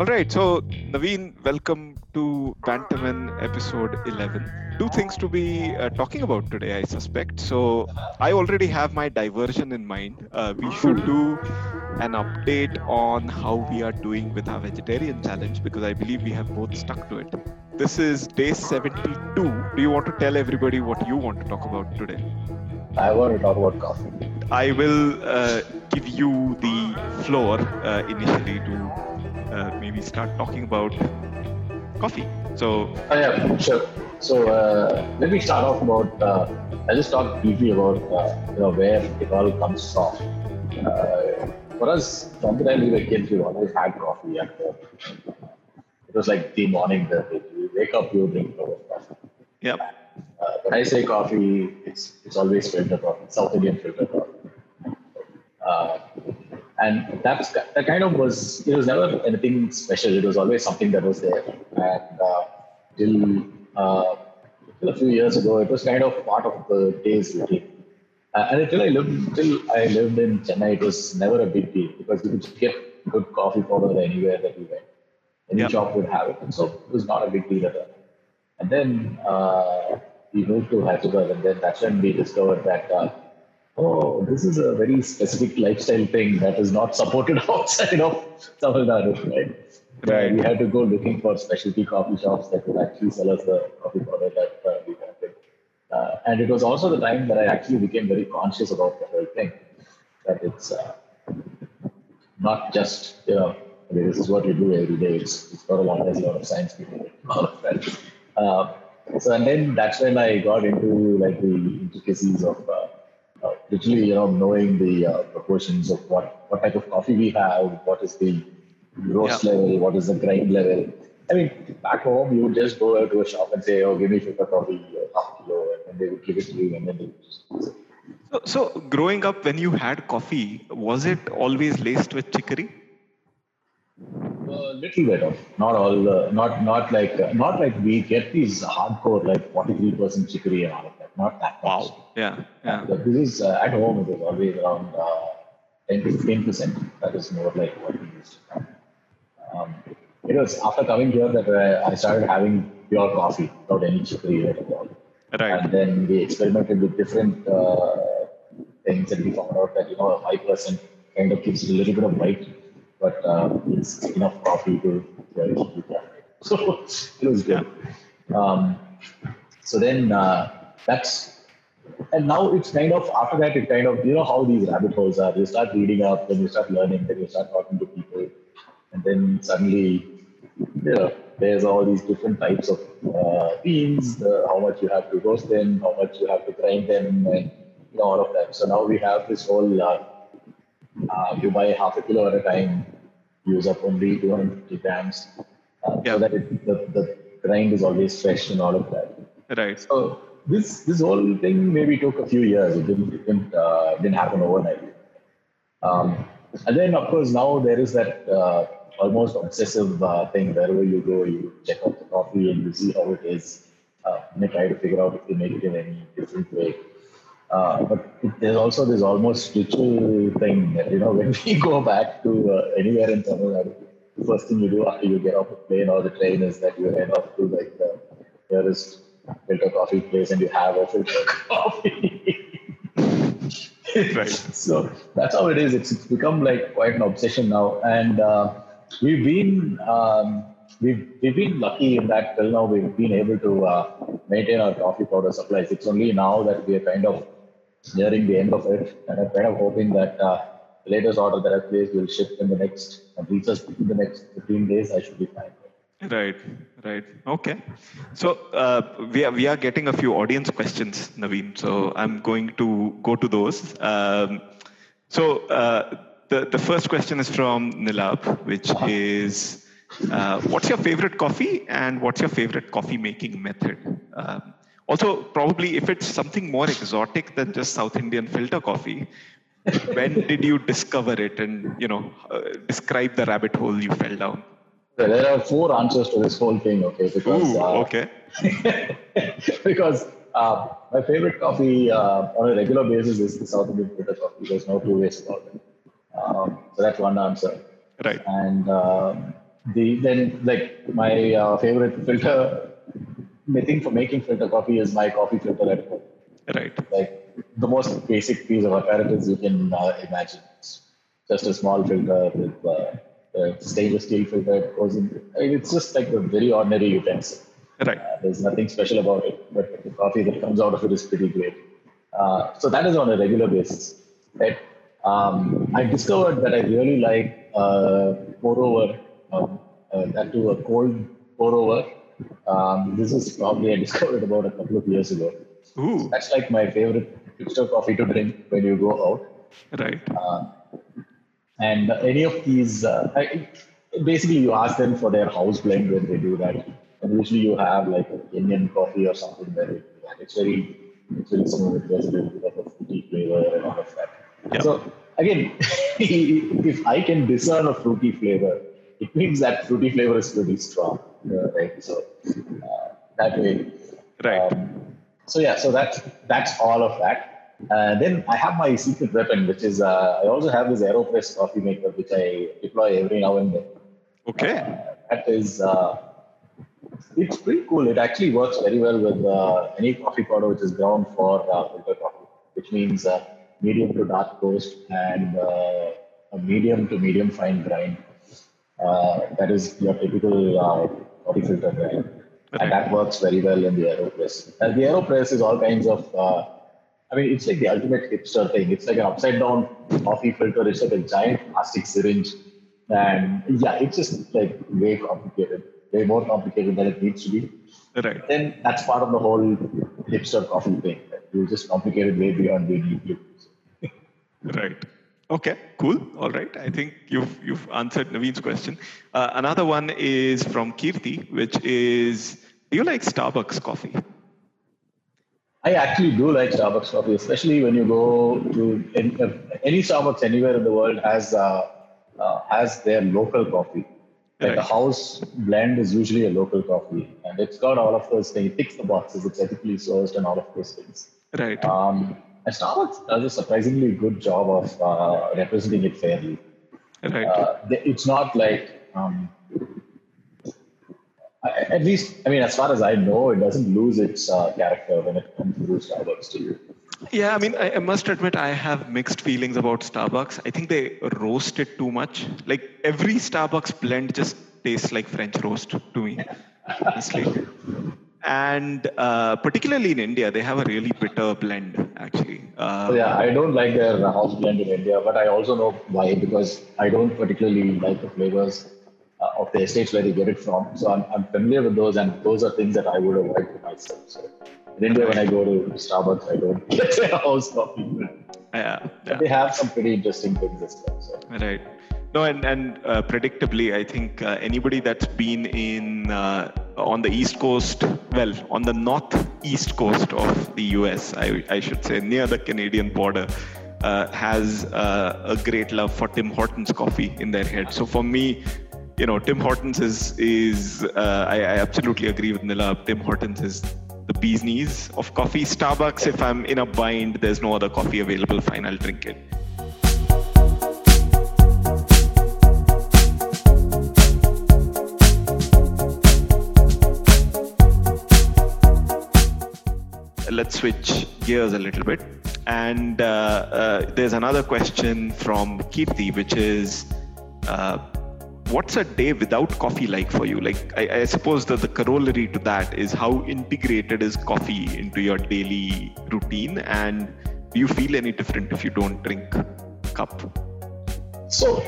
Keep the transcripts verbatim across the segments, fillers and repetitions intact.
All right, so Naveen, welcome to Bantaman episode eleven. Two things to be uh, talking about today, I suspect. So I already have my diversion in mind. Uh, we should do an update on how we are doing with our vegetarian challenge, because I believe we have both stuck to it. This is day seventy-two. Do you want to tell everybody what you want to talk about today? I want to talk about coffee. I will uh, give you the floor uh, initially to Uh, maybe start talking about coffee. So oh, yeah, sure. So uh, let me start off about. Uh, I'll just talk briefly about uh, you know where it all comes from. Uh, for us, from the time we were kids, we always had coffee at home. It was like the morning that you wake up, you drink a cup of coffee. Yep. Uh, when I say coffee, it's it's always filter coffee, South Indian filter coffee. Uh, And that's, that kind of was, it was never anything special. It was always something that was there. And uh, till, uh, till a few years ago, it was kind of part of the day's routine. Uh, and until I lived, till I lived in Chennai, it was never a big deal because you could get good coffee powder anywhere that you went. Any yep. shop would have it. And so it was not a big deal at all. And then uh, we moved to Hyderabad, and then that's when we discovered that uh, oh, this is a very specific lifestyle thing that is not supported outside of Tamil Nadu, right? Right. We had to go looking for specialty coffee shops that would actually sell us the coffee powder that uh, we wanted. Uh, and it was also the time that I actually became very conscious about the whole thing. That it's uh, not just, you know, I mean, this is what you do every day. It's, it's got a lot, there's a lot of science behind it, all of that. Uh, so, and then that's when I got into like the intricacies of uh, Uh, literally, you know, knowing the uh, proportions of what, what type of coffee we have, what is the roast yeah. level, what is the grind level. I mean, back home, you would just go to a shop and say, oh, give me sugar coffee, half kilo, and then they would give it to you, and then they would just use it. So, so, growing up, when you had coffee, was it always laced with chicory? A uh, little bit of, not all, uh, not not like, uh, not like we get these hardcore, like forty-three percent chicory and all of that, not that much. Wow, yeah, yeah. But this is, uh, at home, it is always around uh, ten to fifteen percent, that is more like what we used to have. Um, it was after coming here that uh, I started having pure coffee, without any chicory at all. Right. And then we experimented with different uh, things, and we found out that, you know, a five percent kind of gives you a little bit of white, but uh, it's enough coffee to carry coffee. So it was good. Um, so then uh, that's, and now it's kind of, after that, it kind of, you know how these rabbit holes are. You start reading up, then you start learning, then you start talking to people. And then suddenly, you know, there's all these different types of uh, beans, the, how much you have to roast them, how much you have to grind them, and you know, all of that. So now we have this whole, uh, Uh, you buy half a kilo at a time, use up only two hundred fifty grams, uh, yeah. so that it, the, the grind is always fresh and all of that. Right. So this this whole thing maybe took a few years. It didn't it didn't, uh, didn't happen overnight. Um, and then of course now there is that uh, almost obsessive uh, thing. Wherever you go, you check out the coffee and you see how it is. Uh, and you try to figure out if they make it in any different way. Uh, but there's also this almost ritual thing that, you know, when we go back to uh, anywhere in Tamil Nadu, the first thing you do after you get off the plane or the train is that you head off to like the nearest filter coffee place and you have a filter coffee. Right. So that's how it is. It's, it's become like quite an obsession now. And uh, we've been um, we've, we've been lucky in that till now we've been able to uh, maintain our coffee powder supplies. It's only now that we are kind of nearing the end of it, and I'm kind of hoping that uh, the latest order that I placed will ship in the next and reach us in the next fifteen days. I should be fine. Right, right, okay. So uh, we are we are getting a few audience questions, Naveen. So I'm going to go to those. Um, so uh, the the first question is from Nilab, which uh-huh. is uh, what's your favorite coffee and what's your favorite coffee making method? Um, Also, probably if it's something more exotic than just South Indian filter coffee, when did you discover it and, you know, uh, describe the rabbit hole you fell down? There are four answers to this whole thing, okay? Because, Ooh, uh, okay. because uh, my favorite coffee uh, on a regular basis is the South Indian filter coffee. There's no two ways about it. Um, so that's one answer. Right. And um, the then like my uh, favorite filter, my thing for making filter coffee is my coffee filter at home. Right. Like the most basic piece of apparatus you can uh, imagine. It's just a small filter with uh, a stainless steel filter. It goes in. I mean, it's just like a very ordinary utensil. Right. Uh, there's nothing special about it, but the coffee that comes out of it is pretty great. Uh, so that is on a regular basis. Right. Um, I discovered that I really like uh, pour over, um, uh, that too, a cold pour over. Um, this is probably I discovered about a couple of years ago. Ooh. That's like my favorite mixture of coffee to drink when you go out. Right. Uh, and any of these, uh, I, basically you ask them for their house blend when they do that. And usually you have like an Indian coffee or something that it, it's very, it's very similar. There's a little bit of a fruity flavor and all of that. Yeah. So again, if I can discern a fruity flavor, it means that fruity flavor is pretty strong, right? So uh, that way, right? Um, so yeah, so that's that's all of that. Uh, then I have my secret weapon, which is uh, I also have this AeroPress coffee maker, which I deploy every now and then. Okay. Uh, that is, uh, it's pretty cool. It actually works very well with uh, any coffee powder which is ground for uh, filter coffee, which means. Uh, medium to dark roast and uh, a medium to medium fine grind. Uh, that is your typical uh, coffee filter grind. Okay. And that works very well in the AeroPress. And the AeroPress is all kinds of, uh, I mean, it's like the ultimate hipster thing. It's like an upside down coffee filter. It's like a giant plastic syringe. And yeah, it's just like way complicated, way more complicated than it needs to be. Right. Then that's part of the whole hipster coffee thing. You just complicate it way beyond the need. Right. Okay, cool. All right. I think you've you've answered Naveen's question. Uh, another one is from Keerti, which is, do you like Starbucks coffee? I actually do like Starbucks coffee, especially when you go to any, uh, any Starbucks anywhere in the world has uh, uh, has their local coffee. Like right. The house blend is usually a local coffee, and it's got all of those things. It ticks the boxes. It's ethically sourced and all of those things. Right. Um, And Starbucks does a surprisingly good job of uh, representing it fairly. Right. Uh, it's not like, um, at least, I mean, as far as I know, it doesn't lose its uh, character when it comes to Starbucks to you. Yeah, I mean, I, I must admit, I have mixed feelings about Starbucks. I think they roast it too much. Like every Starbucks blend just tastes like French roast to me, honestly. And uh, particularly in India, they have a really bitter blend, actually. Um, yeah, I don't like their house blend in India, but I also know why, because I don't particularly like the flavors uh, of the estates where they get it from. So I'm, I'm familiar with those, and those are things that I would avoid for myself. So in India, when I go to Starbucks, I don't get their house coffee. Yeah, yeah. They have some pretty interesting things as well. So. Right. No, and, and uh, predictably, I think uh, anybody that's been in uh, on the East Coast, well, on the northeast coast of the U S, I, I should say, near the Canadian border, uh, has uh, a great love for Tim Hortons coffee in their head. So for me, you know, Tim Hortons is, is uh, I, I absolutely agree with Nilab. Tim Hortons is the bee's knees of coffee. Starbucks, if I'm in a bind, there's no other coffee available, fine, I'll drink it. Let's switch gears a little bit. And uh, uh, there's another question from Keerti, which is, uh, what's a day without coffee like for you? Like, I, I suppose that the corollary to that is how integrated is coffee into your daily routine? And do you feel any different if you don't drink cup? So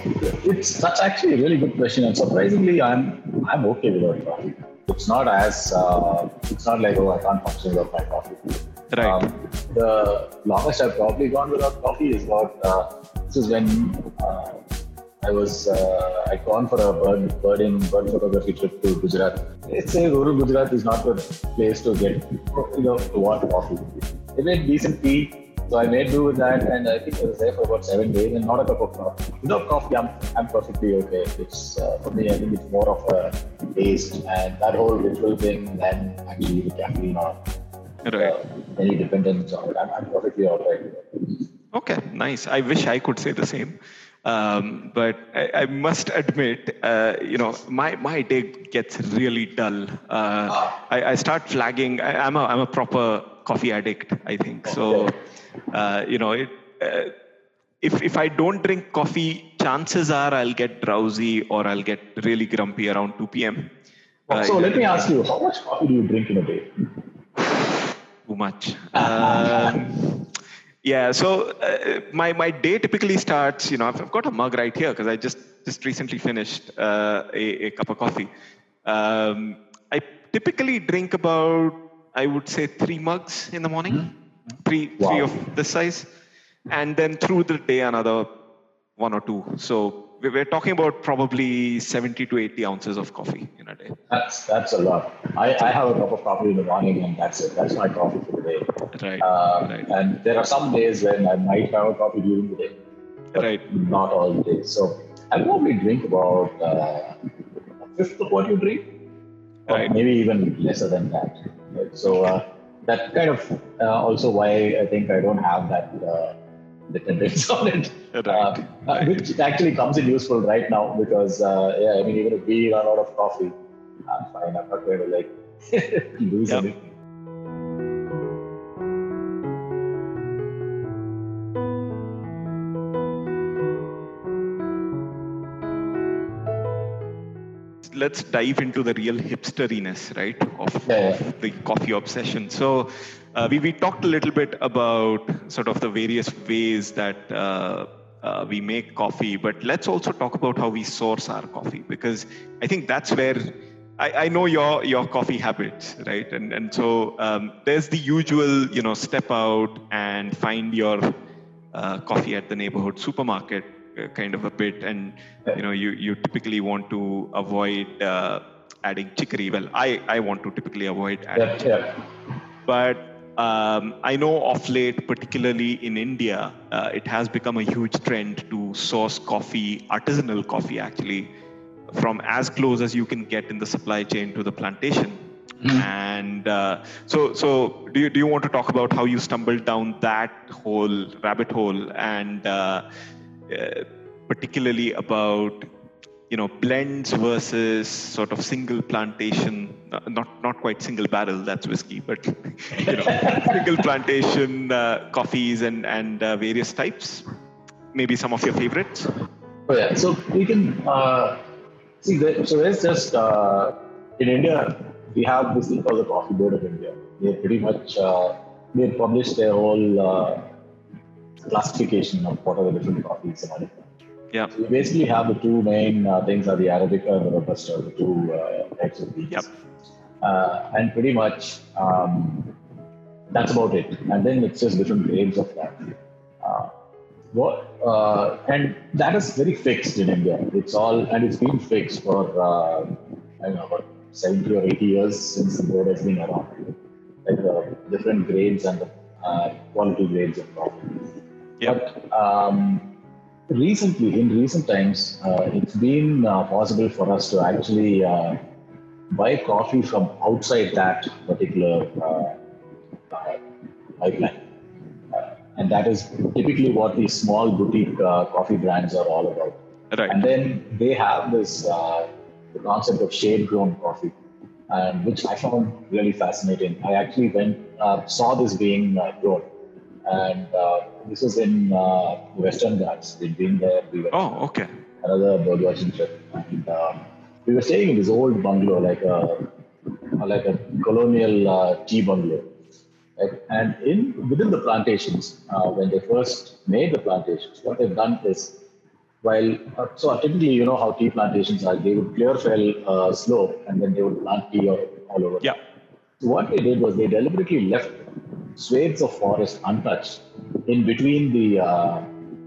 it's that's actually a really good question. And surprisingly, I'm, I'm okay without coffee. It's not as, uh, it's not like, oh, I can't function without my coffee. Right. Um, the longest I've probably gone without coffee is about, uh, this is when uh, I was, uh, I'd gone for a bird birding, bird photography trip to Gujarat. Let's say rural Gujarat is not the place to get, you know, to want coffee. They made decent tea, so I made do with that, and I think I was there for about seven days and not a cup of coffee. Without coffee, I'm, I'm perfectly okay. It's, uh, for me, I think it's more of a taste and that whole ritual thing than actually the caffeine or right. uh, any dependence on it. I'm, I'm perfectly all right with it. Okay, nice. I wish I could say the same. Um, but I, I must admit, uh, you know, my, my day gets really dull. Uh, I, I start flagging. I, I'm a I'm a proper coffee addict, I think. So, uh, you know, it, uh, if if I don't drink coffee, chances are I'll get drowsy or I'll get really grumpy around two p.m. Uh, so let me ask you, how much coffee do you drink in a day? Too much. Um, Yeah, so uh, my my day typically starts, you know, I've, I've got a mug right here because I just, just recently finished uh, a, a cup of coffee. Um, I typically drink about, I would say, three mugs in the morning, mm-hmm. three wow. three of this size, and then through the day another one or two. So we're talking about probably seventy to eighty ounces of coffee in a day. That's that's a lot. I, I have a cup of coffee in the morning and that's it. That's my coffee for the day. Right. Um, right. And there are some days when I might have a coffee during the day, but right. not all the days. So I probably drink about uh, a fifth of what you drink, or right. maybe even lesser than that. Right? So uh, that kind of uh, also why I think I don't have that uh, dependence on it. Right. Uh, right. Which actually comes in useful right now because, uh, yeah, I mean, even if we run out of coffee, I'm fine. I'm not going to like lose yep. anything. Let's dive into the real hipsteriness, right, of, yeah, yeah. of the coffee obsession. So uh, we, we talked a little bit about sort of the various ways that uh, uh, we make coffee, but let's also talk about how we source our coffee, because I think that's where I, I know your your coffee habits, right? And and so um, there's the usual, you know, step out and find your uh, coffee at the neighborhood supermarket kind of a bit, and you know you, you typically want to avoid uh, adding chicory. Well, I, I want to typically avoid adding yeah, chicory. Yeah. But um, I know of late, particularly in India, uh, it has become a huge trend to source coffee, artisanal coffee actually, from as close as you can get in the supply chain to the plantation. Mm-hmm. And uh, so so do you, do you want to talk about how you stumbled down that whole rabbit hole and uh, Uh, particularly about, you know, blends versus sort of single plantation, not not quite single barrel, that's whiskey, but you know, single plantation uh, coffees and and uh, various types. Maybe some of your favorites. Oh yeah, so we can uh, see. The, so there's just uh, in India we have this thing called the Coffee Board of India. They pretty much uh, they publish their whole. Uh, classification of what are the different coffees and all that. Yeah. So you basically have the two main uh, things are the Arabica and the Robusta, the two uh, types of beans. Yep. Uh, and pretty much um, that's about it. And then it's just different grades of that. Uh, what, uh, and that is very fixed in India. It's all, and it's been fixed for, uh, I don't know, about seventy or eighty years since the board has been around. Like the different grades and the uh, quality grades of coffee. Yep. But um, recently, in recent times, uh, it's been uh, possible for us to actually uh, buy coffee from outside that particular uh, uh, pipeline. Uh, and that is typically what these small boutique uh, coffee brands are all about. Right. And then they have this uh, the concept of shade-grown coffee, uh, which I found really fascinating. I actually went uh, saw this being uh, grown. And uh, this is in uh, Western Ghats. They've been there. We were oh, okay. Another bird watching trip, and uh, we were staying in this old bungalow, like a like a colonial uh, tea bungalow. Right? And in within the plantations, uh, when they first made the plantations, what they've done is, while uh, so typically you know how tea plantations are, they would clear fell uh, slope, and then they would plant tea all, all over. Yeah. So what they did was they deliberately left swathes of forest untouched in between the uh,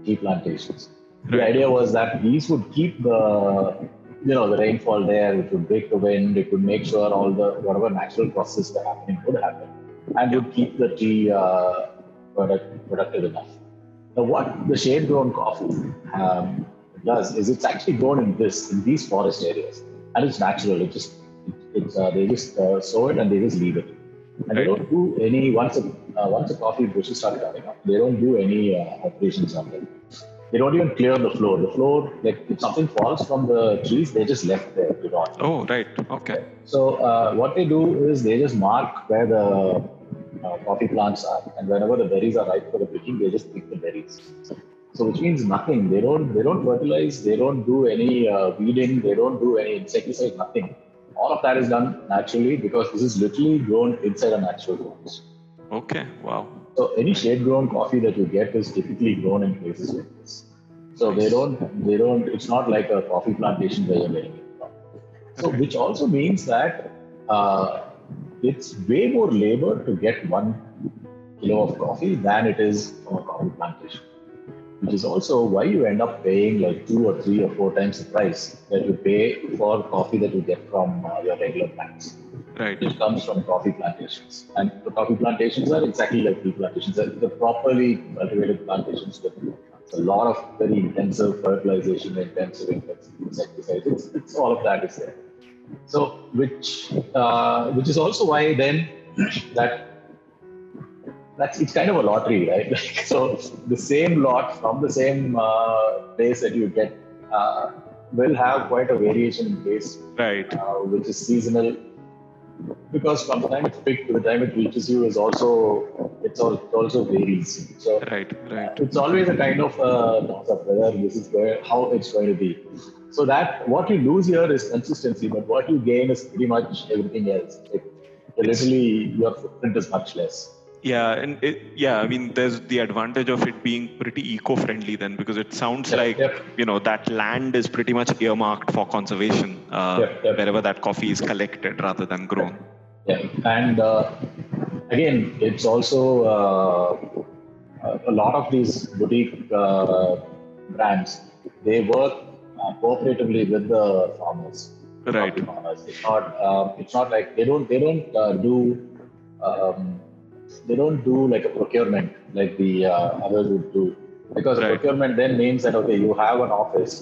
tea plantations. The idea was that these would keep the, you know, the rainfall there, it would break the wind, it would make sure all the, whatever natural processes were happening would happen, and would keep the tea uh, product, productive enough. Now what the shade-grown coffee um, does is it's actually grown in this, in these forest areas, and it's natural, it just, it, it's, uh, they just uh, sow it and they just leave it. And right. they don't do any, once a, uh, once a coffee bushes start coming up, they don't do any uh, operations on them. They don't even clear the floor. The floor, like if something falls from the trees, they just left there. You know. Oh, right. Okay. So uh, what they do is they just mark where the uh, coffee plants are, and whenever the berries are ripe for the picking, they just pick the berries. So which means nothing. They don't. They don't fertilize. They don't do any uh, weeding. They don't do any insecticide. Nothing. All of that is done naturally because this is literally grown inside a natural grounds. Okay. Wow. So any shade-grown coffee that you get is typically grown in places like this. So nice. they don't, they don't. It's not like a coffee plantation where you're getting it from. So okay. Which also means that uh, it's way more labor to get one kilo of coffee than it is from a coffee plantation. Which is also why you end up paying like two or three or four times the price that you pay for coffee that you get from uh, your regular plants. Right. It comes from coffee plantations. And the coffee plantations are exactly like tea plantations. They're the properly cultivated plantations with a lot of very intensive fertilization, intensive intensive insecticides. It's, it's all of that is there. So, which uh, which is also why then that that's it's kind of a lottery, right? So the same lot from the same uh, place that you get uh, will have quite a variation in taste, right? Uh, which is seasonal. Because from the time it's picked to the time it reaches you is also it's all it also varies. So right, right. It's always a kind of uh, toss up whether this is where how it's going to be. So that what you lose here is consistency, but what you gain is pretty much everything else. Like, literally, your footprint is much less. Yeah, and it, yeah, I mean, there's the advantage of it being pretty eco-friendly then, because it sounds yep, like yep. you know that land is pretty much earmarked for conservation uh, yep, yep. wherever that coffee is collected rather than grown. Yeah, and uh, again, it's also uh, a lot of these boutique uh, brands. They work uh, cooperatively with the farmers. Right. Farmers. It's not. Um, it's not like they don't. They don't uh, do. Um, They don't do like a procurement like the uh, others would do, because right. procurement then means that okay, you have an office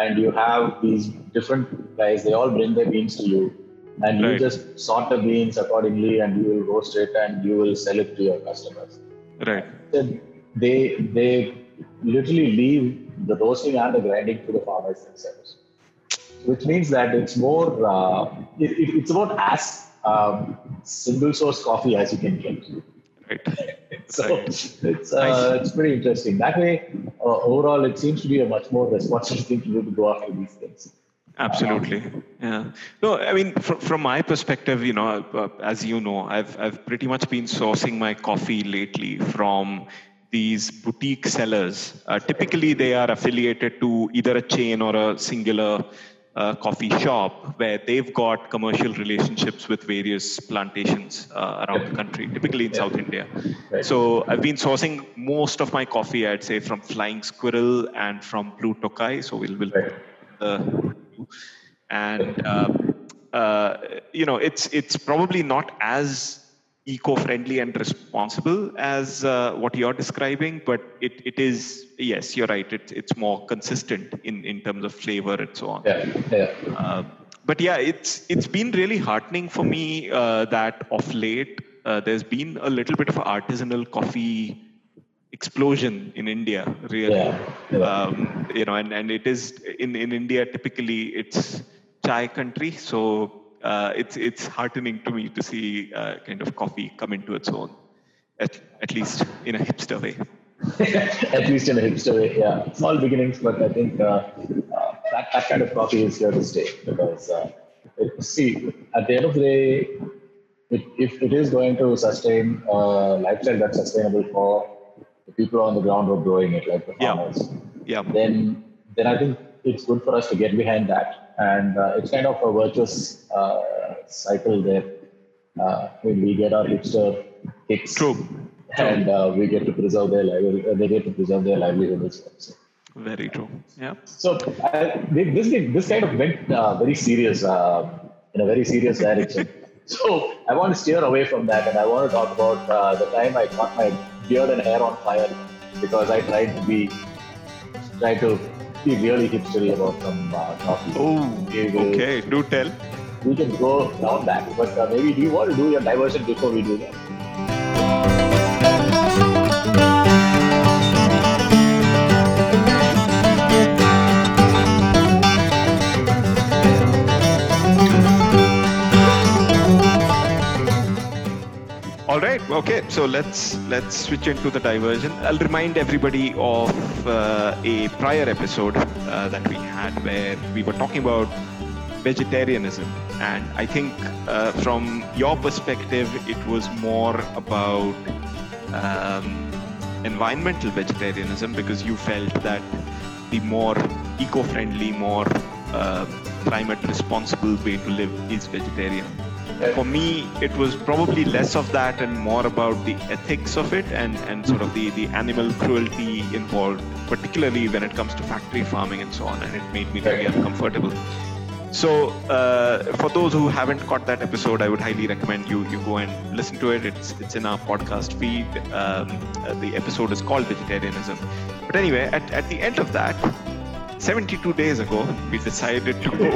and you have these different guys. They all bring their beans to you, and right. you just sort the beans accordingly, and you will roast it and you will sell it to your customers. Right. Then they they literally leave the roasting and the grinding to the farmers themselves, which means that it's more uh, it, it, it's about as um, single source coffee as you can get. Right. So right. it's uh, nice. It's pretty interesting. That way, uh, overall, it seems to be a much more responsible thing to do to go after these things. Absolutely. Um, yeah. No, I mean, from, from my perspective, you know, uh, as you know, I've I've pretty much been sourcing my coffee lately from these boutique sellers. Uh, typically, they are affiliated to either a chain or a singular Uh, coffee shop where they've got commercial relationships with various plantations uh, around the country, typically in yeah. South India. Right. So I've been sourcing most of my coffee, I'd say, from Flying Squirrel and from Blue Tokai. So we'll we'll right. uh, and uh, uh, you know it's it's probably not as eco-friendly and responsible as uh, what you're describing, but it, it is, yes, you're right, it, it's more consistent in, in terms of flavor and so on. Yeah, yeah. Uh, but yeah, it's it's been really heartening for me uh, that of late, uh, there's been a little bit of an artisanal coffee explosion in India, really. Yeah, yeah. Um, you know, and, and it is, in, in India, typically it's chai country, so Uh, it's it's heartening to me to see uh, kind of coffee come into its own, at, at least in a hipster way. At least in a hipster way, yeah. Small beginnings, but I think uh, uh, that, that kind of coffee is here to stay because, uh, it, see, at the end of the day, it, if it is going to sustain a lifestyle that's sustainable for the people on the ground who are growing it, like the farmers, yeah. Yeah. then then I think it's good for us to get behind that. And uh, it's kind of a virtuous uh, cycle there. Uh, when we get our hipster kicks, True. and uh, we get to preserve their livelihood. They get to preserve their livelihood as well. So. Very true. Yeah. So uh, this this kind of went uh, very serious uh, in a very serious direction. So I want to steer away from that, and I want to talk about uh, the time I caught my beard and hair on fire because I tried to be try to. Be really hipstery about some uh, coffee. Oh, okay. Do tell. We can go down that, but uh, maybe do you want to do your diversion before we do that? Okay, so let's let's switch into the diversion. I'll remind everybody of uh, a prior episode uh, that we had where we were talking about vegetarianism, and I think uh, from your perspective it was more about um, environmental vegetarianism, because you felt that the more eco-friendly, more uh, climate responsible way to live is vegetarian. For me, it was probably less of that and more about the ethics of it and, and sort of the, the animal cruelty involved, particularly when it comes to factory farming and so on, and it made me really uncomfortable. So uh, for those who haven't caught that episode, I would highly recommend you you go and listen to it. It's it's in our podcast feed. Um, the episode is called Vegetarianism. But anyway, at, at the end of that, seventy-two days ago, we decided to go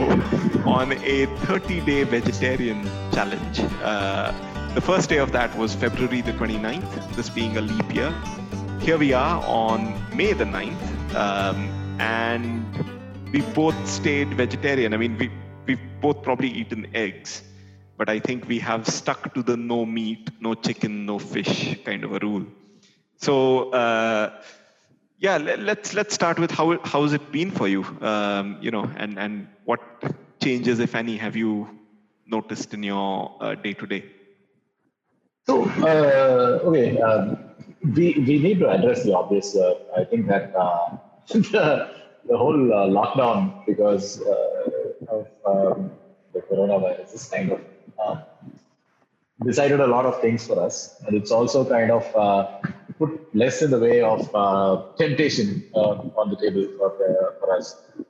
on a thirty-day vegetarian challenge. Uh, the first day of that was February the twenty-ninth, this being a leap year. Here we are on May the ninth, um, and we both stayed vegetarian. I mean, we, we've both probably eaten eggs, but I think we have stuck to the no meat, no chicken, no fish kind of a rule. So... Uh, Yeah, let's let's start with how how's it been for you, um, you know, and, and what changes, if any, have you noticed in your uh, day-to-day? So, uh, okay, uh, we we need to address the obvious. Uh, I think that uh, the, the whole uh, lockdown, because uh, of um, the coronavirus, has kind of uh, decided a lot of things for us, and it's also kind of... Uh, put less in the way of uh, temptation uh, on the table for uh, for us,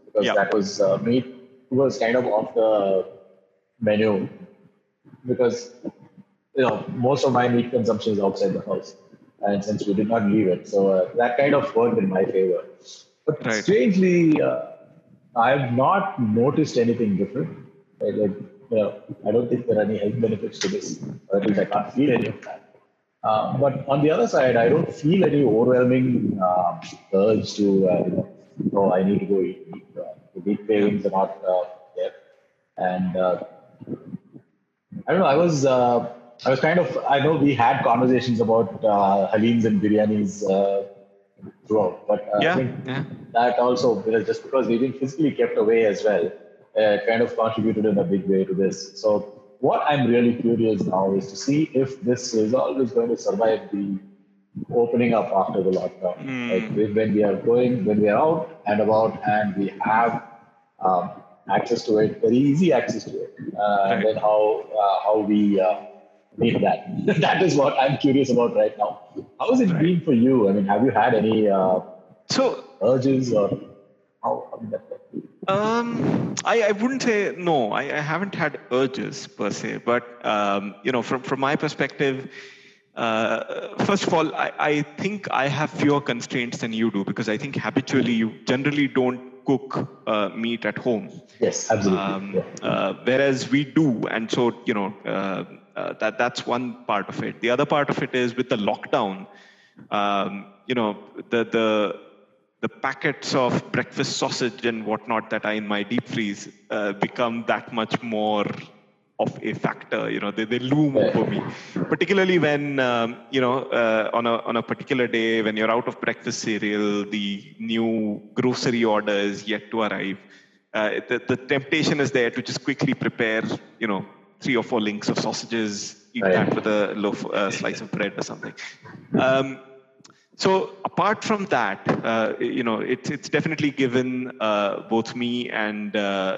because yeah. that was uh, meat was kind of off the menu, because you know most of my meat consumption is outside the house, and since we did not leave it, so uh, that kind of worked in my favor. But right. strangely, uh, I have not noticed anything different. Like, like you know, I don't think there are any health benefits to this, or at least I can't feel any of that. Uh, but on the other side, I don't feel any overwhelming uh, urge to, uh, you know, oh, I need to go eat meat. Uh, the meat cravings are not uh, there. And uh, I don't know, I was uh, I was kind of, I know we had conversations about uh, Haleems and biryanis uh, throughout. But uh, yeah, I think yeah. that also, just because we've been physically kept away as well, uh, kind of contributed in a big way to this. So. What I'm really curious now is to see if this is always going to survive the opening up after the lockdown. Mm. Like when we are going, when we are out and about, and we have um, access to it, very easy access to it, uh, right. and then how uh, how we uh, meet that. That is what I'm curious about right now. How has it right. been for you? I mean, have you had any uh, so, urges or how? I mean, that, Um, I, I wouldn't say no. I, I haven't had urges per se, but um, you know, from from my perspective, uh, first of all, I, I think I have fewer constraints than you do, because I think habitually you generally don't cook uh, meat at home. Yes, absolutely. Um, yeah. uh, whereas we do, and so you know uh, uh, that that's one part of it. The other part of it is with the lockdown. Um, you know the the. The packets of breakfast sausage and whatnot that are in my deep freeze uh, become that much more of a factor. You know, they, they loom over me, particularly when um, you know uh, on a on a particular day when you're out of breakfast cereal, the new grocery order is yet to arrive. Uh, the, the temptation is there to just quickly prepare, you know, three or four links of sausages, eat that with a loaf, uh, slice of bread or something. Um, So apart from that, uh, you know, it's it's definitely given uh, both me and uh, uh,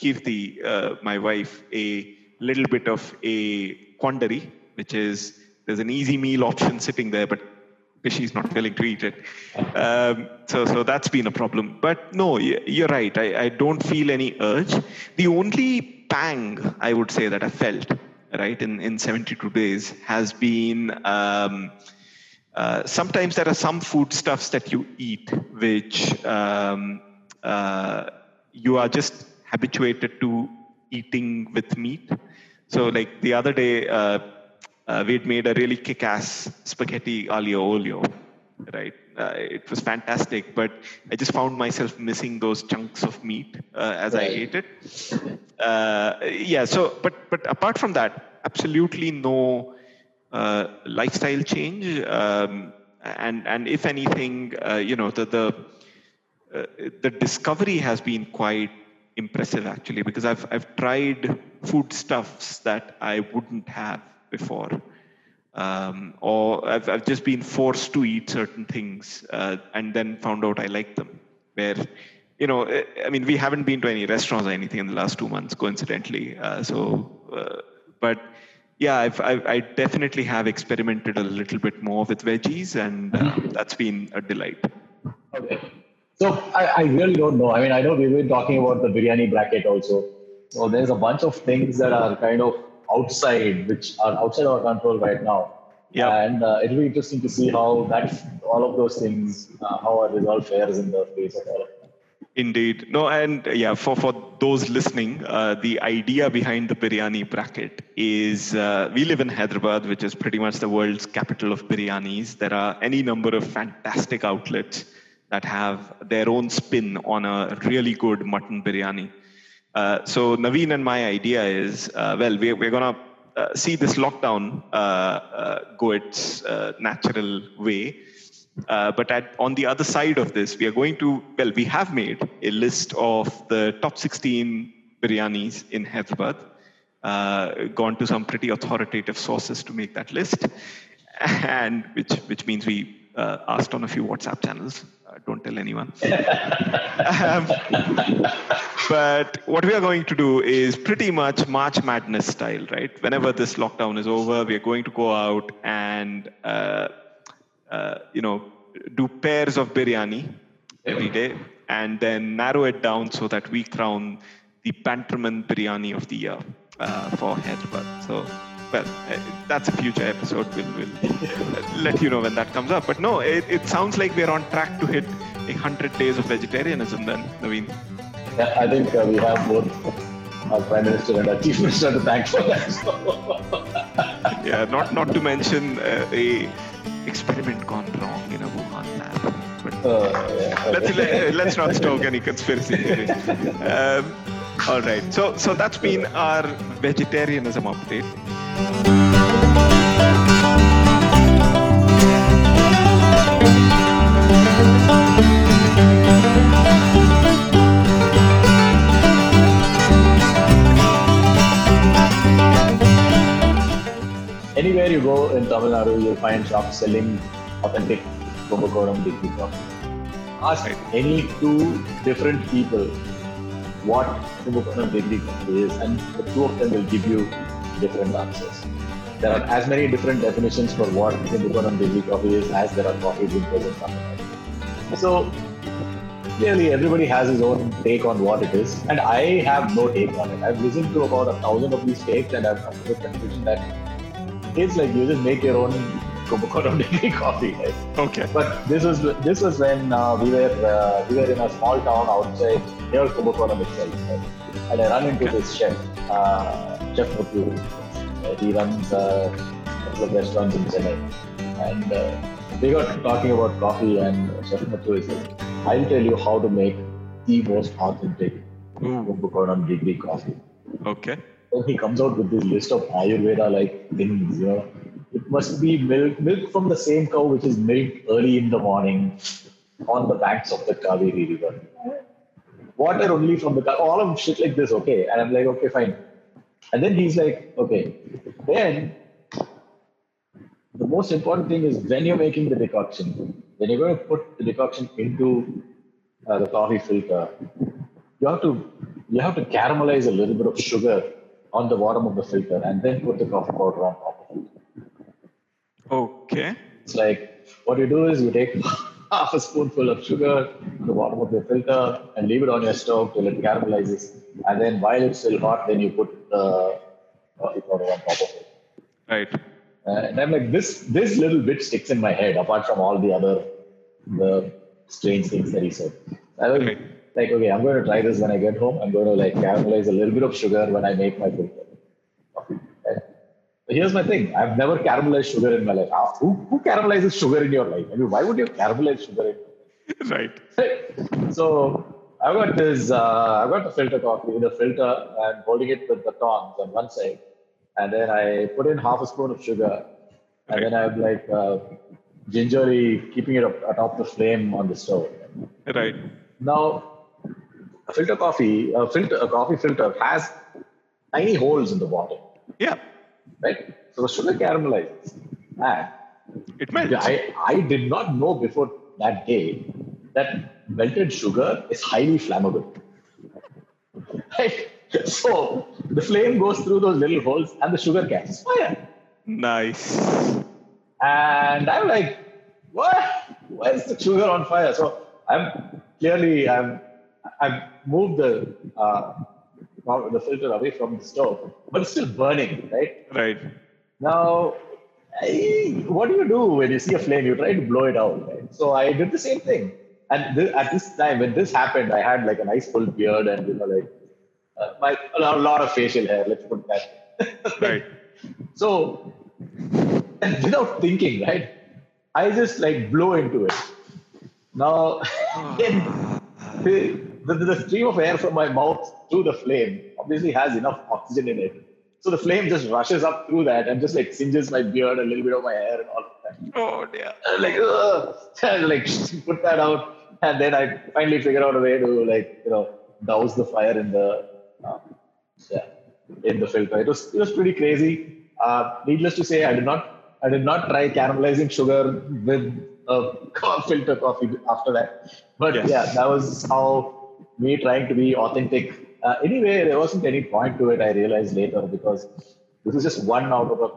Keerti, uh, my wife, a little bit of a quandary, which is there's an easy meal option sitting there, but she's not willing to eat it. Um, so so that's been a problem. But no, you're right. I, I don't feel any urge. The only pang I would say that I felt, right, in, in seventy-two days has been... Um, Uh, sometimes there are some foodstuffs that you eat which um, uh, you are just habituated to eating with meat. So like the other day, uh, uh, we had made a really kick-ass spaghetti aglio olio, right? Uh, it was fantastic, but I just found myself missing those chunks of meat uh, as right. I ate it. Uh, yeah, so, but, but apart from that, absolutely no... uh, lifestyle change, um, and and if anything, uh, you know, the the uh, the discovery has been quite impressive actually, because I've I've tried foodstuffs that I wouldn't have before, um, or I've I've just been forced to eat certain things uh, and then found out I like them. Where, you know, I mean, we haven't been to any restaurants or anything in the last two months, coincidentally. Uh, so, uh, but yeah, I've, I've, I definitely have experimented a little bit more with veggies, and uh, that's been a delight. Okay. So I, I really don't know. I mean, I know we were talking about the biryani bracket also. So there's a bunch of things that are kind of outside, which are outside our control right now. Yeah. And uh, it'll be interesting to see how that, all of those things, uh, how our result fares in the face of all of that. Indeed. No, and yeah, for, for those listening, uh, the idea behind the biryani bracket is uh, we live in Hyderabad, which is pretty much the world's capital of biryanis. There are any number of fantastic outlets that have their own spin on a really good mutton biryani. Uh, so Naveen and my idea is, uh, well, we, we're going to Uh, see this lockdown uh, uh, go its uh, natural way. Uh, but at, on the other side of this, we are going to, well, we have made a list of the top sixteen biryanis in Hyderabad, uh, gone to some pretty authoritative sources to make that list, and which, which means we uh, asked on a few WhatsApp channels. Uh, don't tell anyone. um, but what we are going to do is pretty much March Madness style, right? Whenever this lockdown is over, we are going to go out and, uh, uh, you know, do pairs of biryani every day and then narrow it down so that we crown the Bantaman biryani of the year uh, for Hyderabad. So, well, that's a future episode. We'll, we'll let you know when that comes up. But no, it, it sounds like we're on track to hit one hundred days of vegetarianism then, Naveen. Yeah, I think uh, we have both our Prime Minister and our Chief Minister to thank for that. Yeah, not not to mention uh, a experiment gone wrong in a Wuhan lab. But uh, yeah, let's, let, let's not stoke any conspiracy theories. Um, all right, so, so that's been our vegetarianism update. Anywhere you go in Tamil Nadu, you'll find shops selling authentic Kumbakonam Degree Coffee. Ask any two different people what Kumbakonam Degree Coffee is, and the two of them will give you different answers. There are as many different definitions for what Kumbakonam Degree Coffee is as there are coffee drinkers in Tamil Nadu. So clearly everybody has his own take on what it is, and I have no take on it. I've listened to about a thousand of these takes, and I've come to the conclusion that it's like you just make your own Kumbakonam Degree Coffee, right? Okay. But this was this was when uh, we were uh, we were in a small town outside near Kumbakonam itself, right? And I ran into okay. this chef, uh, Chef Madhu. Uh, he runs uh, a couple of restaurants in Chennai, and uh, they got talking about coffee, and Chef Madhu is like, "I'll tell you how to make the most authentic Kumbakonam Degree Coffee." Okay. Then he comes out with this list of Ayurveda-like things, you know. It must be milk, milk from the same cow which is milked early in the morning on the banks of the Kaveri River. Water only from the cow, all of shit like this, okay. And I'm like, okay, fine. And then he's like, okay. Then, the most important thing is when you're making the decoction, when you're going to put the decoction into uh, the coffee filter, you have to you have to caramelize a little bit of sugar on the bottom of the filter and then put the coffee powder on top of it. Okay. It's like, what you do is you take half a spoonful of sugar on the bottom of the filter and leave it on your stove till it caramelizes. And then while it's still hot, then you put the coffee powder on top of it. Right. Uh, and I'm like, this this little bit sticks in my head, apart from all the other the strange things that he said. I was okay. like, okay, I'm going to try this when I get home. I'm going to like caramelize a little bit of sugar when I make my filter. Okay. But here's my thing. I've never caramelized sugar in my life. Ah, who, who caramelizes sugar in your life? I mean, why would you caramelize sugar in your life? Right. So I've got this, uh, I've got the filter coffee with a filter and holding it with the tongs on one side. And then I put in half a spoon of sugar And right. then I have like uh, gingerly keeping it up atop the flame on the stove. Right. Now, a filter coffee, a filter, a coffee filter has tiny holes in the bottom. Yeah. Right. So the sugar caramelizes. And it melts. I, I did not know before that day that melted sugar is highly flammable. Right. So the flame goes through those little holes and the sugar catches fire. Nice. And I'm like, what? Why is the sugar on fire? So I'm clearly, I'm, I've moved the uh, the filter away from the stove, but it's still burning, right? Right. Now, I, what do you do when you see a flame? You try to blow it out, right? So I did the same thing. And th- at this time, when this happened, I had like a nice full beard and, you know, like, Uh, my, a lot of facial hair, let's put that. Right. So, and without thinking, right, I just like blow into it. Now, the, the, the stream of air from my mouth to the flame obviously has enough oxygen in it. So the flame just rushes up through that and just like singes my beard, a little bit of my hair and all of that. Oh, dear. Like, ugh, and, like put that out. And then I finally figure out a way to like, you know, douse the fire in the Uh, yeah, in the filter. It was it was pretty crazy. Uh, needless to say, I did not I did not try caramelizing sugar with a filter coffee after that. But yes. yeah, that was how me trying to be authentic. Uh, anyway, there wasn't any point to it. I realized later because this is just one out of a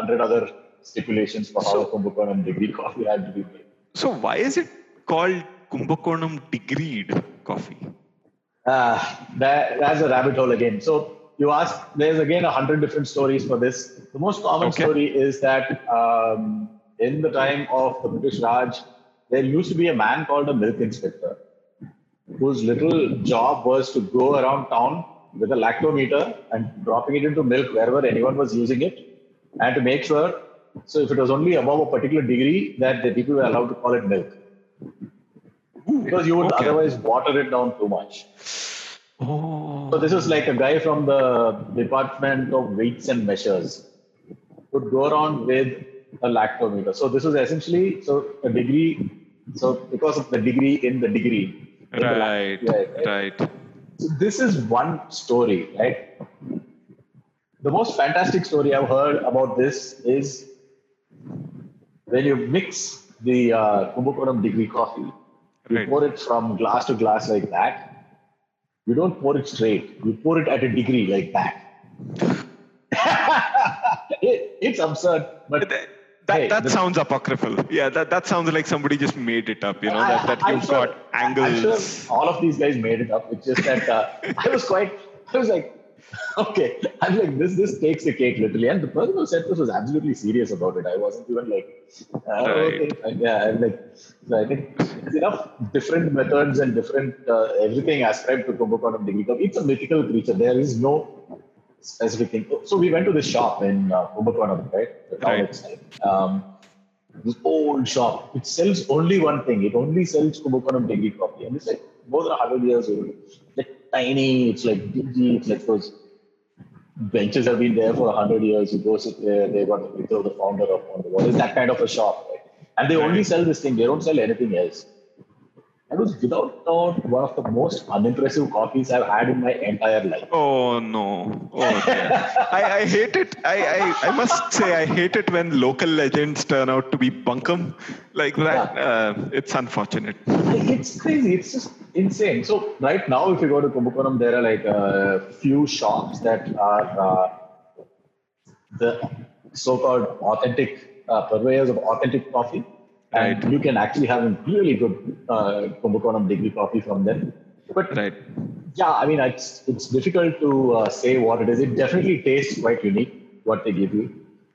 hundred other stipulations for how Kumbakonam Degree Coffee had to be made. So why is it called Kumbakonam Degreed Coffee? Uh, that, that's a rabbit hole again. So you ask, there's again a hundred different stories for this. The most common okay. story is that um, in the time of the British Raj, there used to be a man called a milk inspector, whose little job was to go around town with a lactometer and dropping it into milk wherever anyone was using it, and to make sure, so if it was only above a particular degree, that the people were allowed to call it milk. Because you would okay. otherwise water it down too much. Oh. So this is like a guy from the Department of Weights and Measures would go around with a lactometer. So this is essentially so a degree. So because of the degree in the degree. In right. The yeah, right. Right. So this is one story, right? The most fantastic story I've heard about this is when you mix the uh, Kumbakonam Degree Coffee. You right. pour it from glass to glass like that. You don't pour it straight. You pour it at a degree like that. it, it's absurd. But that, that, hey, that the, sounds apocryphal. Yeah, that, that sounds like somebody just made it up. You know, I, that, that you've sure, got angles. I'm sure all of these guys made it up. It's just that uh, I was quite, I was like, okay. I'm like, this This takes the cake literally. And the person who said this was absolutely serious about it. I wasn't even like, uh, right. okay. yeah, I'm like, so I think there's enough different methods and different uh, everything ascribed to Kumbakonam Degree Coffee. It's a mythical creature. There is no specific thing. So we went to this shop in uh, Kumbakonam, right? The town itself. Um, this old shop. It sells only one thing. It only sells Kumbakonam Degree Coffee. And it's like more than one hundred years old. Like tiny, it's like dingy, it's like those benches have been there for one hundred years. You go sit there, they got the picture of the founder of what is that kind of a shop, right? And they only sell this thing, they don't sell anything else. And it was without doubt one of the most unimpressive coffees I've had in my entire life. Oh no. Oh, yeah. I, I hate it. I, I, I must say I hate it when local legends turn out to be bunkum. Like that, yeah. uh, it's unfortunate. It's crazy. It's just insane. So right now, if you go to Kumbakonam, there are like a few shops that are uh, the so-called authentic, uh, purveyors of authentic coffee. And right. you can actually have really good uh, Kumbakonam Degree Coffee from them. But right. yeah, I mean, it's it's difficult to uh, say what it is. It definitely tastes quite unique, what they give you.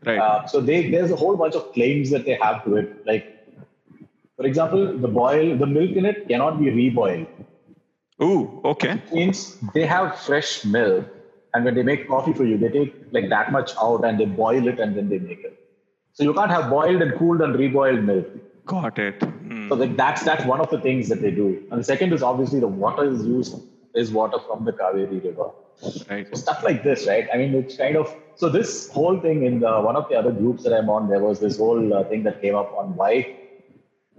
Right. Uh, so they, there's a whole bunch of claims that they have to it. Like, for example, the boil, the milk in it cannot be reboiled. Ooh, okay. It means they have fresh milk. And when they make coffee for you, they take like that much out and they boil it and then they make it. So you can't have boiled and cooled and reboiled milk. Got it. Mm. So like that's that's one of the things that they do. And the second is obviously the water is used is water from the Kaveri River. Right. Stuff like this, right? I mean, it's kind of, so this whole thing in the, one of the other groups that I'm on, there was this whole uh, thing that came up on why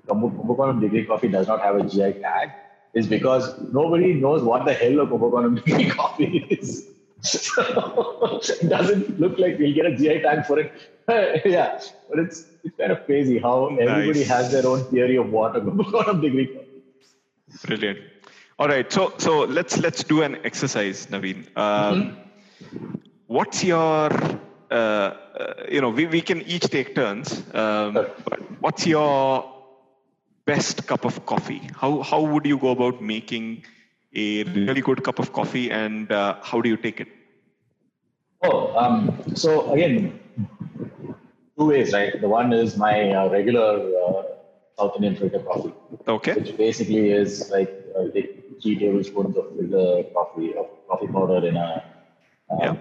Kumbakonam Degree Coffee does not have a G I tag is because nobody knows what the hell a Kumbakonam Degree Coffee is. So it doesn't look like we'll get a G I tag for it. Yeah, but it's it's kind of crazy how everybody nice. has their own theory of what a Kumbakonam Degree Coffee is. Brilliant. All right, so so let's let's do an exercise, Naveen. Um, mm-hmm. What's your, uh, uh, you know, we, we can each take turns, um, sure. but what's your best cup of coffee? How how would you go about making a really good cup of coffee, and uh, how do you take it? Oh, um, so again, two ways, right? The one is my uh, regular uh, South Indian filter coffee, okay, which basically is like uh, three tablespoons of filter coffee, of coffee powder in a um, yeah.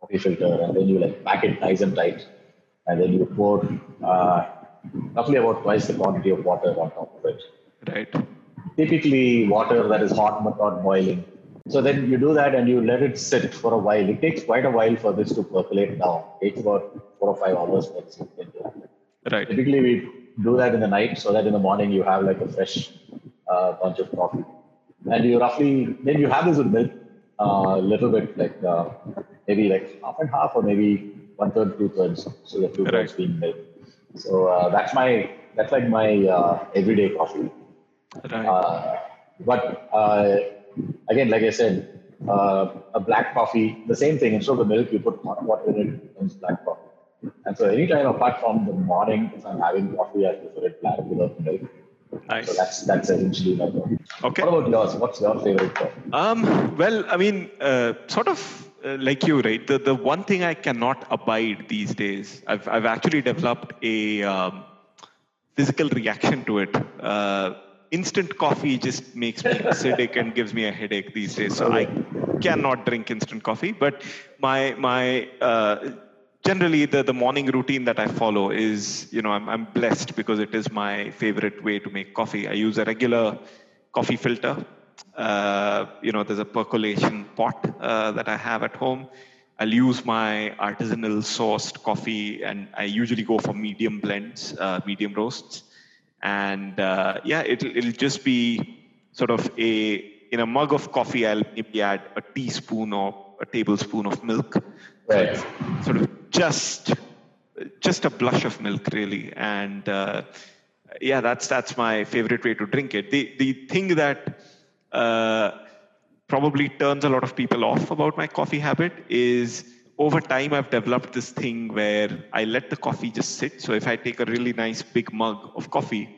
coffee filter, and then you like pack it nice and tight, and then you pour uh, roughly about twice the quantity of water on top of it. Right. Typically water that is hot but not boiling. So then you do that and you let it sit for a while. It takes quite a while for this to percolate down. It takes about four or five hours for this to percolate. Right. Typically we do that in the night so that in the morning you have like a fresh uh, bunch of coffee. And you roughly, then you have this with milk, a uh, little bit like uh, maybe like half and half or maybe one third, two thirds. So the two right. thirds being milk. So uh, that's my, that's like my uh, everyday coffee. Right. Uh, but uh, again, like I said, uh, a black coffee, the same thing, instead of the milk, you put hot water in it, becomes black coffee. And so anytime apart from the morning, if I'm having coffee, I prefer it black without milk. Nice. So that's, that's essentially my coffee. Okay. What about yours? What's your favorite coffee? Um, well, I mean, uh, sort of uh, like you, right? The the one thing I cannot abide these days, I've, I've actually developed a um, physical reaction to it. Uh, Instant coffee just makes me acidic and gives me a headache these days. So I cannot drink instant coffee. But my my uh, generally the, the morning routine that I follow is, you know, I'm I'm blessed because it is my favorite way to make coffee. I use a regular coffee filter. Uh, you know, there's a percolation pot uh, that I have at home. I'll use my artisanal sourced coffee, and I usually go for medium blends, uh, medium roasts. And uh, yeah, it'll, it'll just be sort of a, in a mug of coffee, I'll maybe add a teaspoon or a tablespoon of milk. Right. So sort of just, just a blush of milk really. And uh, yeah, that's, that's my favorite way to drink it. The, the thing that uh, probably turns a lot of people off about my coffee habit is over time, I've developed this thing where I let the coffee just sit. So if I take a really nice big mug of coffee,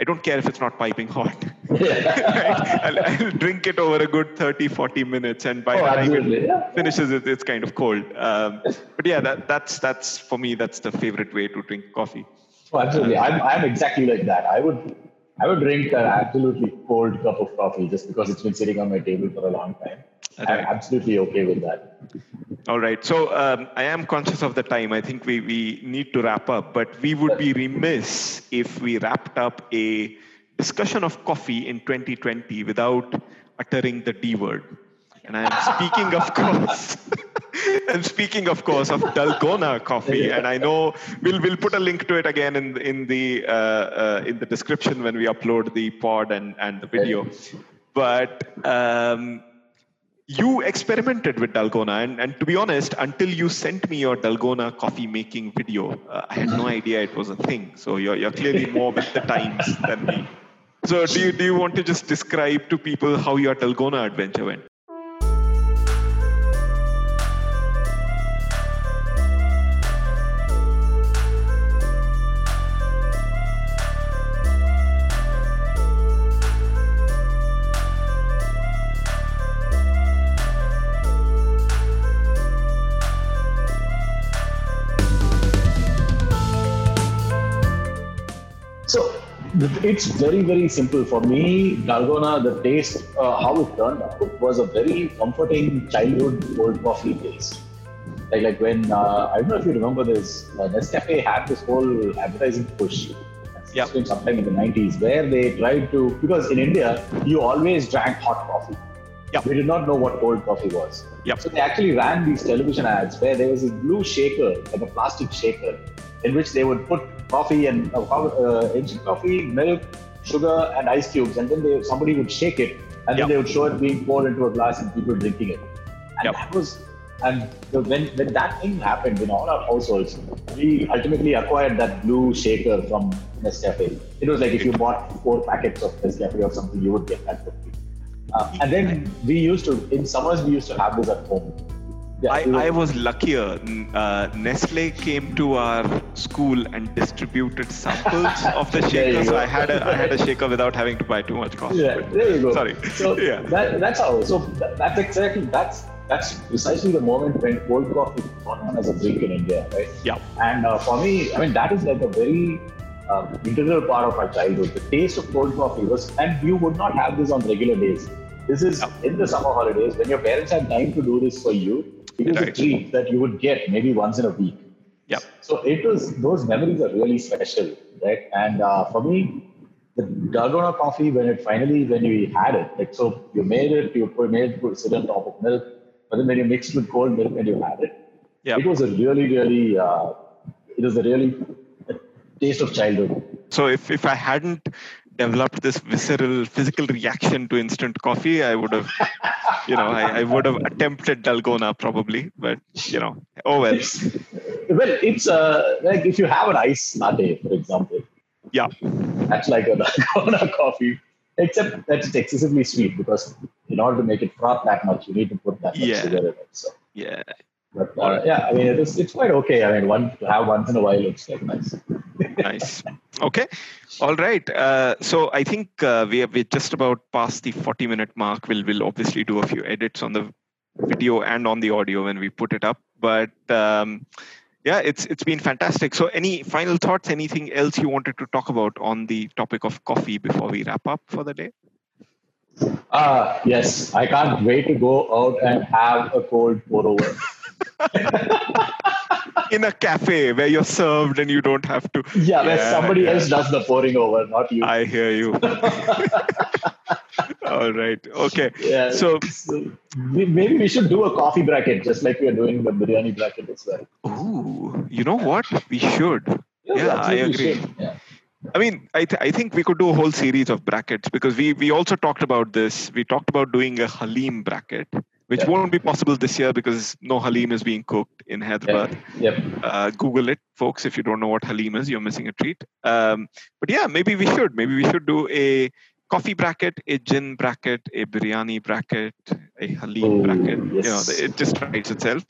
I don't care if it's not piping hot. Right? I'll, I'll drink it over a good thirty, forty minutes. And by oh, the time it yeah. finishes, it, it's kind of cold. Um, but yeah, that, that's, that's for me, that's the favorite way to drink coffee. Oh, absolutely. Um, I'm, I'm exactly like that. I would, I would drink an absolutely cold cup of coffee just because it's been sitting on my table for a long time. Right. I'm absolutely okay with that. All right. So um, I am conscious of the time. I think we, we need to wrap up, but we would be remiss if we wrapped up a discussion of coffee in twenty twenty without uttering the D word. And I am speaking, of course, and speaking, of course, of Dalgona coffee. And I know we'll we'll put a link to it again in in the uh, uh, in the description when we upload the pod and and the video. But um, you experimented with Dalgona, and, and to be honest, until you sent me your Dalgona coffee making video, uh, I had no idea it was a thing. So you're you're clearly more with the times than me. So do you do you want to just describe to people how your Dalgona adventure went? It's very, very simple. For me, Dalgona, the taste, uh, how it turned out, it was a very comforting childhood cold coffee taste. Like like when, uh, I don't know if you remember this, uh, Nescafe had this whole advertising push. Yeah. Sometime in the nineties, where they tried to, because in India, you always drank hot coffee. Yep. They did not know what cold coffee was. Yep. So they actually ran these television ads where there was this blue shaker, like a plastic shaker, in which they would put coffee and uh, uh, instant coffee, milk, sugar, and ice cubes, and then they, somebody would shake it, and yep. then they would show it being poured into a glass and people drinking it. And yep. that was, and when when that thing happened in all our households, we ultimately acquired that blue shaker from Nescafe. It was like if you bought four packets of Nescafe or something, you would get that for free. Uh, and then we used to, in summers, we used to have this at home. Yeah, I, I was luckier. Uh, Nestle came to our school and distributed samples of the shaker, so I had a I had a shaker without having to buy too much coffee. Yeah, there you go. Sorry. So yeah. that, that's how. So that, that's exactly that's that's precisely the moment when cold coffee caught on as a drink in India, right? Yeah. And uh, for me, I mean, that is like a very um, integral part of our childhood. The taste of cold coffee was, and you would not have this on regular days. This is yeah. in the summer holidays when your parents had time to do this for you. It was right. a treat that you would get maybe once in a week. Yeah. So it was, those memories are really special, right? And uh, for me, the Dalgona coffee, when it finally, when you had it, like, so you made it, you made it, put sit on top of milk, but then when you mixed with cold milk and you had it, yeah. it was a really, really, uh, it was a really a taste of childhood. So if, if I hadn't developed this visceral physical reaction to instant coffee, I would have, you know, I, I would have attempted Dalgona probably, but you know, oh well. Well, it's uh, like if you have an ice latte, for example. Yeah. That's like a Dalgona coffee, except that it's excessively sweet because in order to make it froth that much, you need to put that much yeah. sugar in it. So. Yeah. But uh, yeah, I mean, it's it's quite okay. I mean, one to have once in a while looks like nice. Nice. Okay. All right. Uh, so I think uh, we have, we're just about past the forty minute mark. We'll we'll obviously do a few edits on the video and on the audio when we put it up. But um, yeah, it's it's been fantastic. So any final thoughts? Anything else you wanted to talk about on the topic of coffee before we wrap up for the day? Uh, yes. I can't wait to go out and have a cold pour over. In a cafe where you're served and you don't have to. Yeah, where yeah, somebody yeah. else does the pouring over, not you. I hear you. All right. Okay. Yeah, so, so maybe we should do a coffee bracket, just like we are doing the biryani bracket as well. Ooh, you know what? We should. Yeah, yeah I agree. Yeah. I mean, I th- I think we could do a whole series of brackets because we we also talked about this. We talked about doing a Haleem bracket, which yep. won't be possible this year because no Haleem is being cooked in Hyderabad. Yep. Yep. Uh, Google it, folks. If you don't know what Haleem is, you're missing a treat. Um, but yeah, maybe we should. Maybe we should do a coffee bracket, a gin bracket, a biryani bracket, a Haleem oh, bracket. Yes. You know, it just writes itself.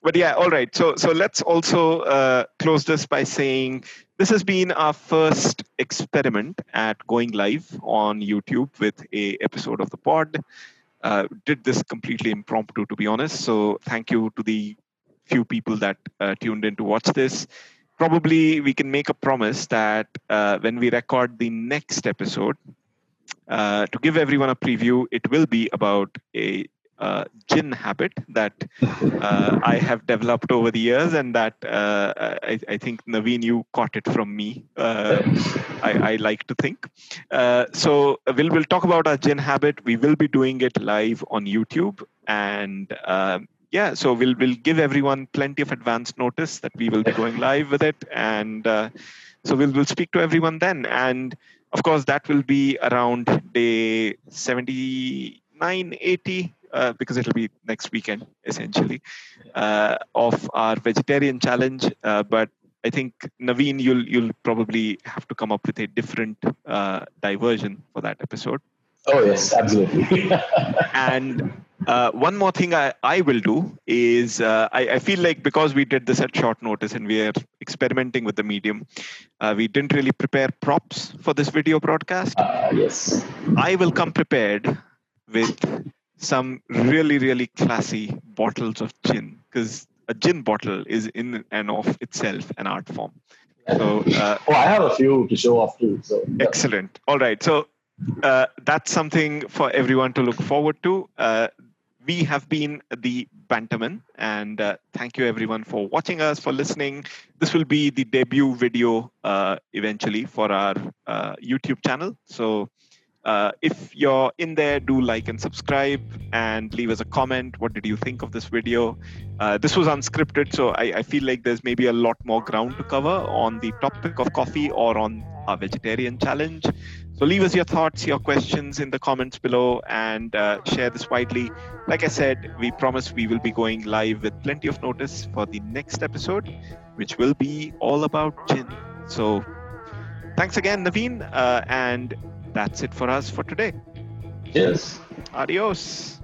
But yeah, all right. So so let's also uh, close this by saying this has been our first experiment at going live on YouTube with a episode of the pod. Uh, did this completely impromptu, to be honest. So thank you to the few people that uh, tuned in to watch this. Probably we can make a promise that uh, when we record the next episode, uh, to give everyone a preview, it will be about a uh, gin habit that uh, I have developed over the years and that uh, I, I think, Naveen, you caught it from me. Uh, I, I like to think. Uh, so we'll, we'll talk about our gin habit. We will be doing it live on YouTube. And uh, yeah, so we'll, we'll give everyone plenty of advance notice that we will be going live with it. And uh, so we'll, we'll speak to everyone then. And of course, that will be around day seventy-nine, eighty. Uh, because it'll be next weekend, essentially, uh, of our vegetarian challenge. Uh, but I think, Naveen, you'll you'll probably have to come up with a different uh, diversion for that episode. Oh, yes, absolutely. And uh, one more thing I, I will do is uh, I, I feel like because we did this at short notice and we are experimenting with the medium, uh, we didn't really prepare props for this video broadcast. Uh, yes. I will come prepared with some really, really classy bottles of gin, because a gin bottle is in and of itself an art form. So, uh, oh, I have a few to show off too. So yeah. Excellent. All right. So uh, that's something for everyone to look forward to. Uh, we have been the Bantaman, and uh, thank you everyone for watching us, for listening. This will be the debut video uh, eventually for our uh, YouTube channel. So Uh, if you're in there, do like and subscribe and leave us a comment. What did you think of this video? Uh, this was unscripted, so I, I feel like there's maybe a lot more ground to cover on the topic of coffee or on our vegetarian challenge. So leave us your thoughts, your questions in the comments below, and uh, share this widely. Like I said, we promise we will be going live with plenty of notice for the next episode, which will be all about gin. So thanks again, Naveen, uh, and that's it for us for today. Yes. Adios.